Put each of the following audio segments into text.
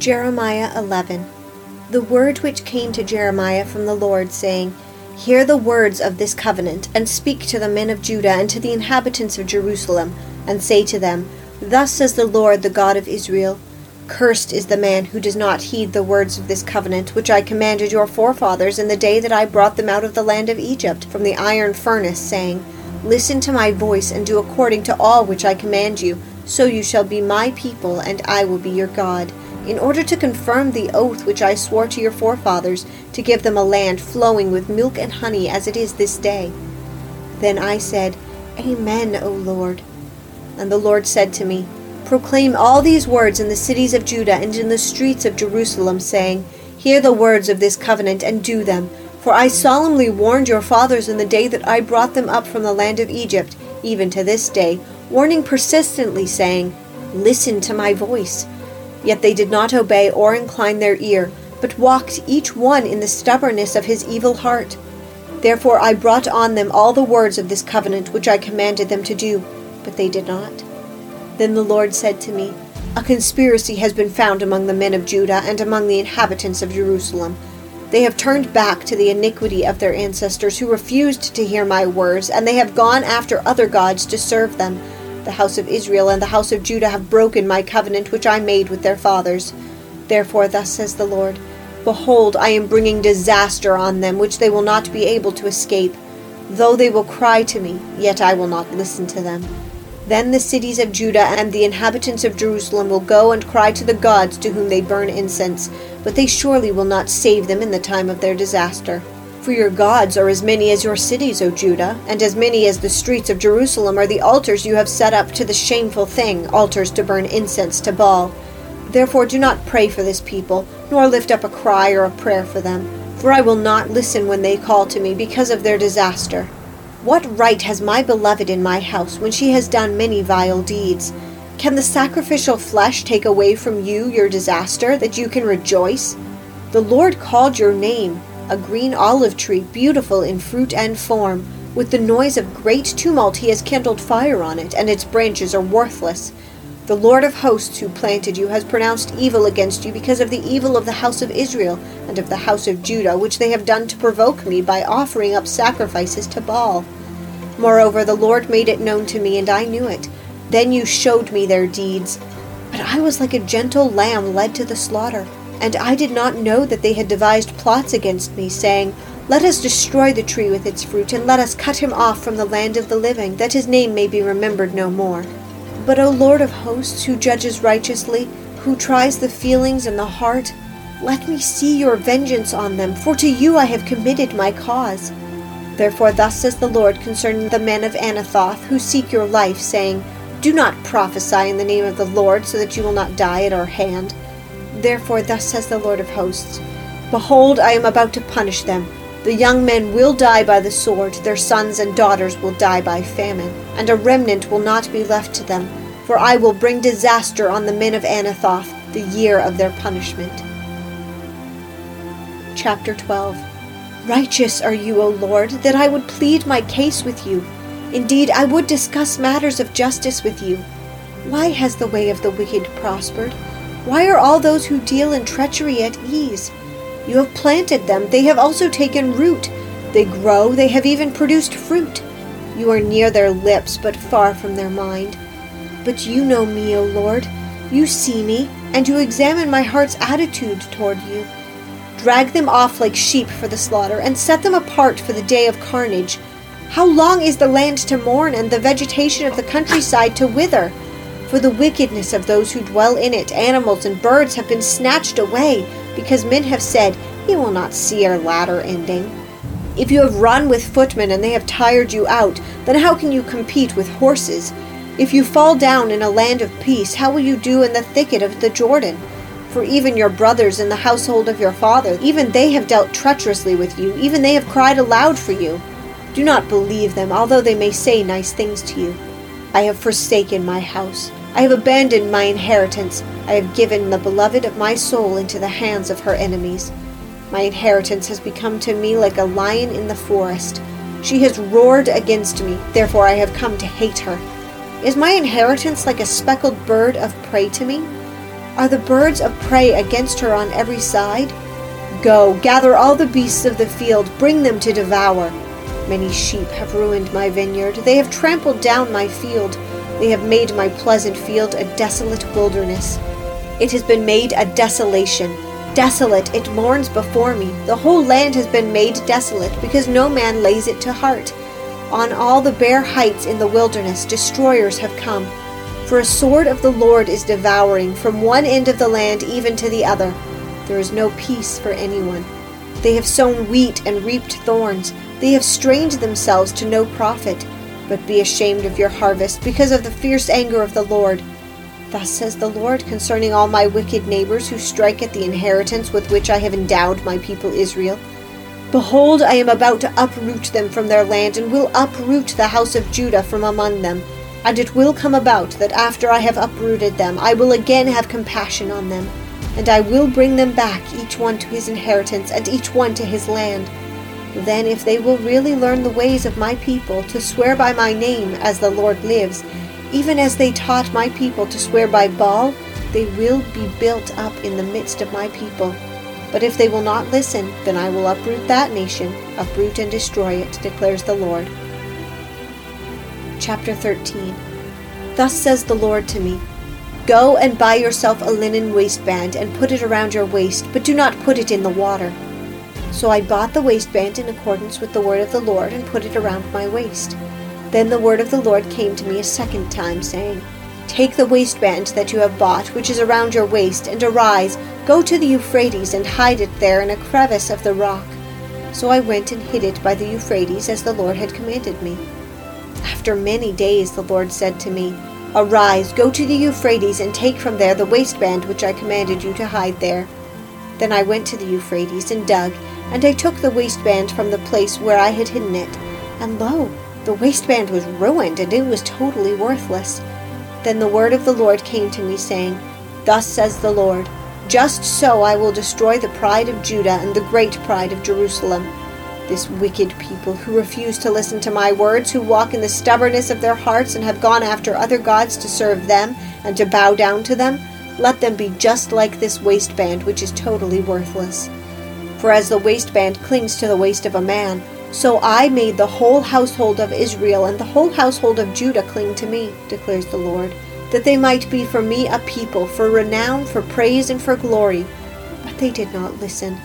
Jeremiah 11. The word which came to Jeremiah from the Lord, saying, Hear the words of this covenant, and speak to the men of Judah and to the inhabitants of Jerusalem, and say to them, Thus says the Lord, the God of Israel, Cursed is the man who does not heed the words of this covenant, which I commanded your forefathers in the day that I brought them out of the land of Egypt, from the iron furnace, saying, Listen to my voice, and do according to all which I command you, so you shall be my people, and I will be your God, in order to confirm the oath which I swore to your forefathers, to give them a land flowing with milk and honey as it is this day. Then I said, Amen, O Lord. And the Lord said to me, Proclaim all these words in the cities of Judah and in the streets of Jerusalem, saying, Hear the words of this covenant and do them. For I solemnly warned your fathers in the day that I brought them up from the land of Egypt, even to this day, warning persistently, saying, Listen to my voice. Yet they did not obey or incline their ear, but walked each one in the stubbornness of his evil heart. Therefore I brought on them all the words of this covenant which I commanded them to do, but they did not. Then the Lord said to me, A conspiracy has been found among the men of Judah and among the inhabitants of Jerusalem. They have turned back to the iniquity of their ancestors who refused to hear my words, and they have gone after other gods to serve them. The house of Israel and the house of Judah have broken my covenant which I made with their fathers. Therefore thus says the Lord, Behold, I am bringing disaster on them, which they will not be able to escape. Though they will cry to me, yet I will not listen to them. Then the cities of Judah and the inhabitants of Jerusalem will go and cry to the gods to whom they burn incense, but they surely will not save them in the time of their disaster. For your gods are as many as your cities, O Judah, and as many as the streets of Jerusalem are the altars you have set up to the shameful thing, altars to burn incense to Baal. Therefore do not pray for this people, nor lift up a cry or a prayer for them, for I will not listen when they call to me because of their disaster. What right has my beloved in my house when she has done many vile deeds? Can the sacrificial flesh take away from you your disaster, that you can rejoice? The Lord called your name, a green olive tree, beautiful in fruit and form. With the noise of great tumult he has kindled fire on it, and its branches are worthless. The Lord of hosts who planted you has pronounced evil against you because of the evil of the house of Israel and of the house of Judah, which they have done to provoke me by offering up sacrifices to Baal. Moreover, the Lord made it known to me, and I knew it. Then you showed me their deeds. But I was like a gentle lamb led to the slaughter. And I did not know that they had devised plots against me, saying, Let us destroy the tree with its fruit, and let us cut him off from the land of the living, that his name may be remembered no more. But O Lord of hosts, who judges righteously, who tries the feelings and the heart, let me see your vengeance on them, for to you I have committed my cause. Therefore thus says the Lord concerning the men of Anathoth, who seek your life, saying, Do not prophesy in the name of the Lord, so that you will not die at our hand. Therefore thus says the Lord of hosts, Behold, I am about to punish them. The young men will die by the sword, their sons and daughters will die by famine, and a remnant will not be left to them, for I will bring disaster on the men of Anathoth, the year of their punishment. Chapter 12. Righteous are you, O Lord, that I would plead my case with you. Indeed, I would discuss matters of justice with you. Why has the way of the wicked prospered? Why are all those who deal in treachery at ease? You have planted them, they have also taken root. They grow, they have even produced fruit. You are near their lips, but far from their mind. But you know me, O Lord. You see me, and you examine my heart's attitude toward you. Drag them off like sheep for the slaughter, and set them apart for the day of carnage. How long is the land to mourn, and the vegetation of the countryside to wither? For the wickedness of those who dwell in it, animals and birds have been snatched away, because men have said, He will not see our latter ending. If you have run with footmen and they have tired you out, then how can you compete with horses? If you fall down in a land of peace, how will you do in the thicket of the Jordan? For even your brothers in the household of your father, even they have dealt treacherously with you, even they have cried aloud for you. Do not believe them, although they may say nice things to you. I have forsaken my house. I have abandoned my inheritance. I have given the beloved of my soul into the hands of her enemies. My inheritance has become to me like a lion in the forest. She has roared against me, therefore I have come to hate her. Is my inheritance like a speckled bird of prey to me? Are the birds of prey against her on every side? Go, gather all the beasts of the field, bring them to devour. Many sheep have ruined my vineyard. They have trampled down my field. They have made my pleasant field a desolate wilderness. It has been made a desolation. Desolate, it mourns before me. The whole land has been made desolate, because no man lays it to heart. On all the bare heights in the wilderness, destroyers have come. For a sword of the Lord is devouring, from one end of the land even to the other. There is no peace for anyone. They have sown wheat and reaped thorns. They have strained themselves to no profit. But be ashamed of your harvest, because of the fierce anger of the Lord. Thus says the Lord concerning all my wicked neighbors who strike at the inheritance with which I have endowed my people Israel. Behold, I am about to uproot them from their land, and will uproot the house of Judah from among them. And it will come about that after I have uprooted them, I will again have compassion on them, and I will bring them back, each one to his inheritance, and each one to his land. Then if they will really learn the ways of my people, to swear by my name as the Lord lives, even as they taught my people to swear by Baal, they will be built up in the midst of my people. But if they will not listen, then I will uproot that nation, uproot and destroy it, declares the Lord. Chapter 13. Thus says the Lord to me, Go and buy yourself a linen waistband and put it around your waist, but do not put it in the water. So I bought the waistband in accordance with the word of the Lord and put it around my waist. Then the word of the Lord came to me a second time, saying, Take the waistband that you have bought, which is around your waist, and arise, go to the Euphrates, and hide it there in a crevice of the rock. So I went and hid it by the Euphrates, as the Lord had commanded me. After many days the Lord said to me, Arise, go to the Euphrates, and take from there the waistband which I commanded you to hide there. Then I went to the Euphrates, and dug, and I took the waistband from the place where I had hidden it. And lo, the waistband was ruined, and it was totally worthless. Then the word of the Lord came to me, saying, Thus says the Lord, Just so I will destroy the pride of Judah and the great pride of Jerusalem. This wicked people who refuse to listen to my words, who walk in the stubbornness of their hearts and have gone after other gods to serve them and to bow down to them, let them be just like this waistband, which is totally worthless. For as the waistband clings to the waist of a man, so I made the whole household of Israel and the whole household of Judah cling to me, declares the Lord, that they might be for me a people, for renown, for praise, and for glory. But they did not listen.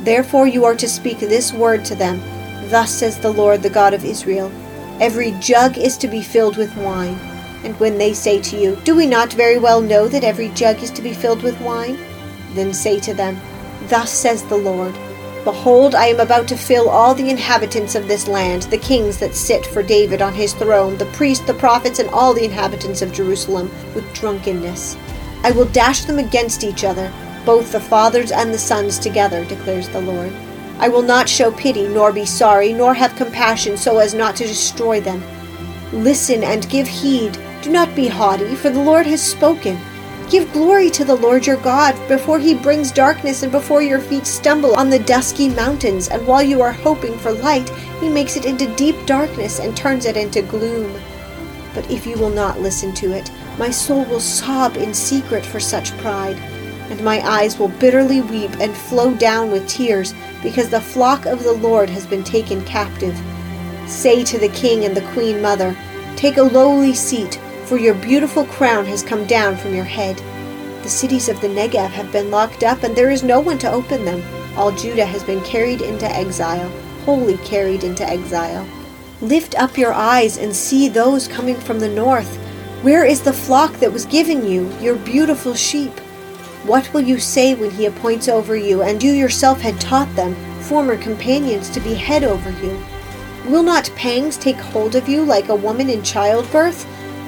Therefore you are to speak this word to them. Thus says the Lord, the God of Israel, Every jug is to be filled with wine. And when they say to you, Do we not very well know that every jug is to be filled with wine? Then say to them, Thus says the Lord, Behold, I am about to fill all the inhabitants of this land, the kings that sit for David on his throne, the priests, the prophets, and all the inhabitants of Jerusalem, with drunkenness. I will dash them against each other, both the fathers and the sons together, declares the Lord. I will not show pity, nor be sorry, nor have compassion, so as not to destroy them. Listen and give heed. Do not be haughty, for the Lord has spoken. Give glory to the Lord your God before he brings darkness and before your feet stumble on the dusky mountains, and while you are hoping for light, he makes it into deep darkness and turns it into gloom. But if you will not listen to it, my soul will sob in secret for such pride, and my eyes will bitterly weep and flow down with tears, because the flock of the Lord has been taken captive. Say to the king and the queen mother, Take a lowly seat, for your beautiful crown has come down from your head. The cities of the Negev have been locked up, and there is no one to open them. All Judah has been carried into exile, wholly carried into exile. Lift up your eyes and see those coming from the north. Where is the flock that was given you, your beautiful sheep? What will you say when he appoints over you, and you yourself had taught them, former companions, to be head over you? Will not pangs take hold of you like a woman in childbirth?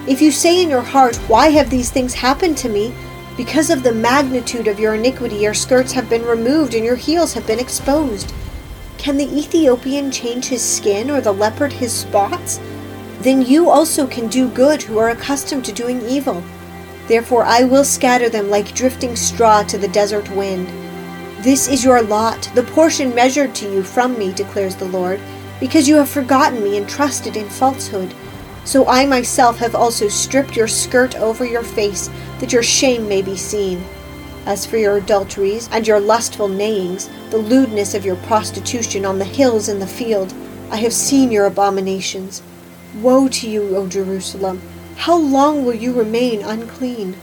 If you say in your heart, Why have these things happened to me? Because of the magnitude of your iniquity, your skirts have been removed and your heels have been exposed. Can the Ethiopian change his skin, or the leopard his spots? Then you also can do good who are accustomed to doing evil. Therefore I will scatter them like drifting straw to the desert wind. This is your lot, the portion measured to you from me, declares the Lord, because you have forgotten me and trusted in falsehood. So I myself have also stripped your skirt over your face, that your shame may be seen. As for your adulteries and your lustful neighings, the lewdness of your prostitution on the hills and the field, I have seen your abominations. Woe to you, O Jerusalem! How long will you remain unclean?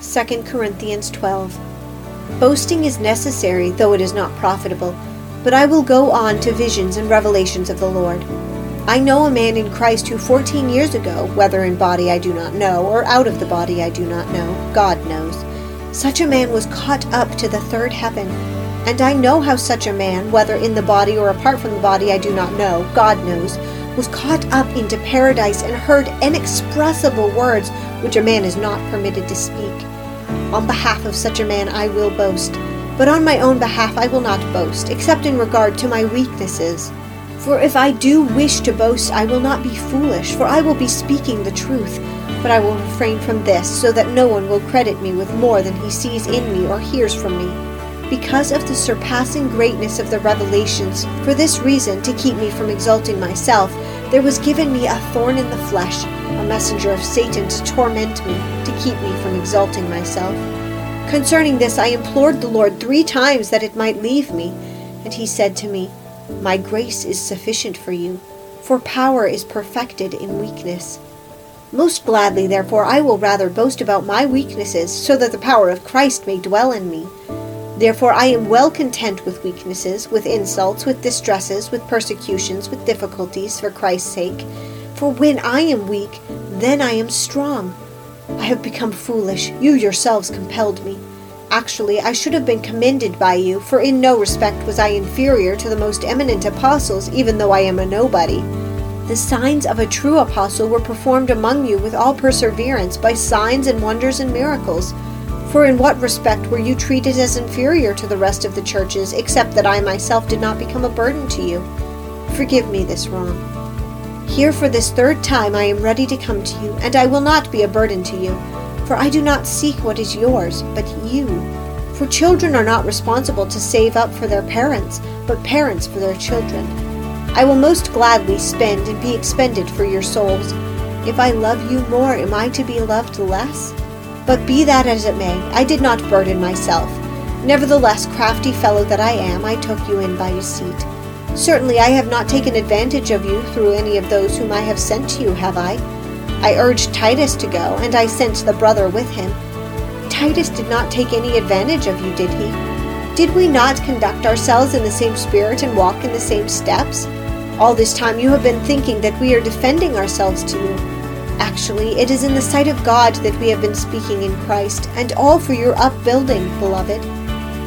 2 Corinthians 12. Boasting is necessary, though it is not profitable, but I will go on to visions and revelations of the Lord. I know a man in Christ who 14 years ago, whether in body I do not know, or out of the body I do not know, God knows, such a man was caught up to the third heaven. And I know how such a man, whether in the body or apart from the body I do not know, God knows, was caught up into paradise and heard inexpressible words which a man is not permitted to speak. On behalf of such a man I will boast, but on my own behalf I will not boast, except in regard to my weaknesses. For if I do wish to boast, I will not be foolish, for I will be speaking the truth. But I will refrain from this, so that no one will credit me with more than he sees in me or hears from me. Because of the surpassing greatness of the revelations, for this reason, to keep me from exalting myself, there was given me a thorn in the flesh, a messenger of Satan to torment me, to keep me from exalting myself. Concerning this I implored the Lord 3 times that it might leave me, and he said to me, My grace is sufficient for you, for power is perfected in weakness. Most gladly, therefore, I will rather boast about my weaknesses, so that the power of Christ may dwell in me. Therefore I am well content with weaknesses, with insults, with distresses, with persecutions, with difficulties, for Christ's sake. For when I am weak, then I am strong. I have become foolish. You yourselves compelled me. Actually, I should have been commended by you, for in no respect was I inferior to the most eminent apostles, even though I am a nobody. The signs of a true apostle were performed among you with all perseverance by signs and wonders and miracles. For in what respect were you treated as inferior to the rest of the churches, except that I myself did not become a burden to you? Forgive me this wrong. Here for this 3rd time I am ready to come to you, and I will not be a burden to you. For I do not seek what is yours, but you. For children are not responsible to save up for their parents, but parents for their children. I will most gladly spend and be expended for your souls. If I love you more, am I to be loved less? But be that as it may, I did not burden myself. Nevertheless, crafty fellow that I am, I took you in by deceit. Certainly I have not taken advantage of you through any of those whom I have sent to you, have I? I urged Titus to go, and I sent the brother with him. Titus did not take any advantage of you, did he? Did we not conduct ourselves in the same spirit and walk in the same steps? All this time you have been thinking that we are defending ourselves to you. Actually, it is in the sight of God that we have been speaking in Christ, and all for your upbuilding, beloved.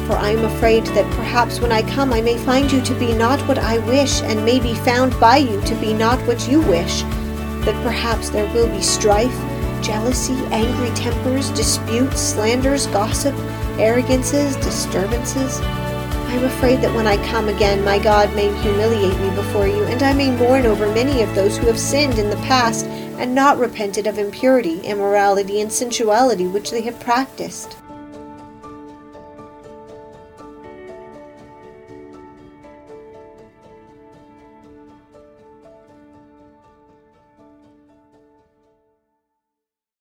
For I am afraid that perhaps when I come I may find you to be not what I wish, and may be found by you to be not what you wish. That perhaps there will be strife, jealousy, angry tempers, disputes, slanders, gossip, arrogances, disturbances. I am afraid that when I come again, my God may humiliate me before you, and I may mourn over many of those who have sinned in the past and not repented of impurity, immorality, and sensuality which they have practiced.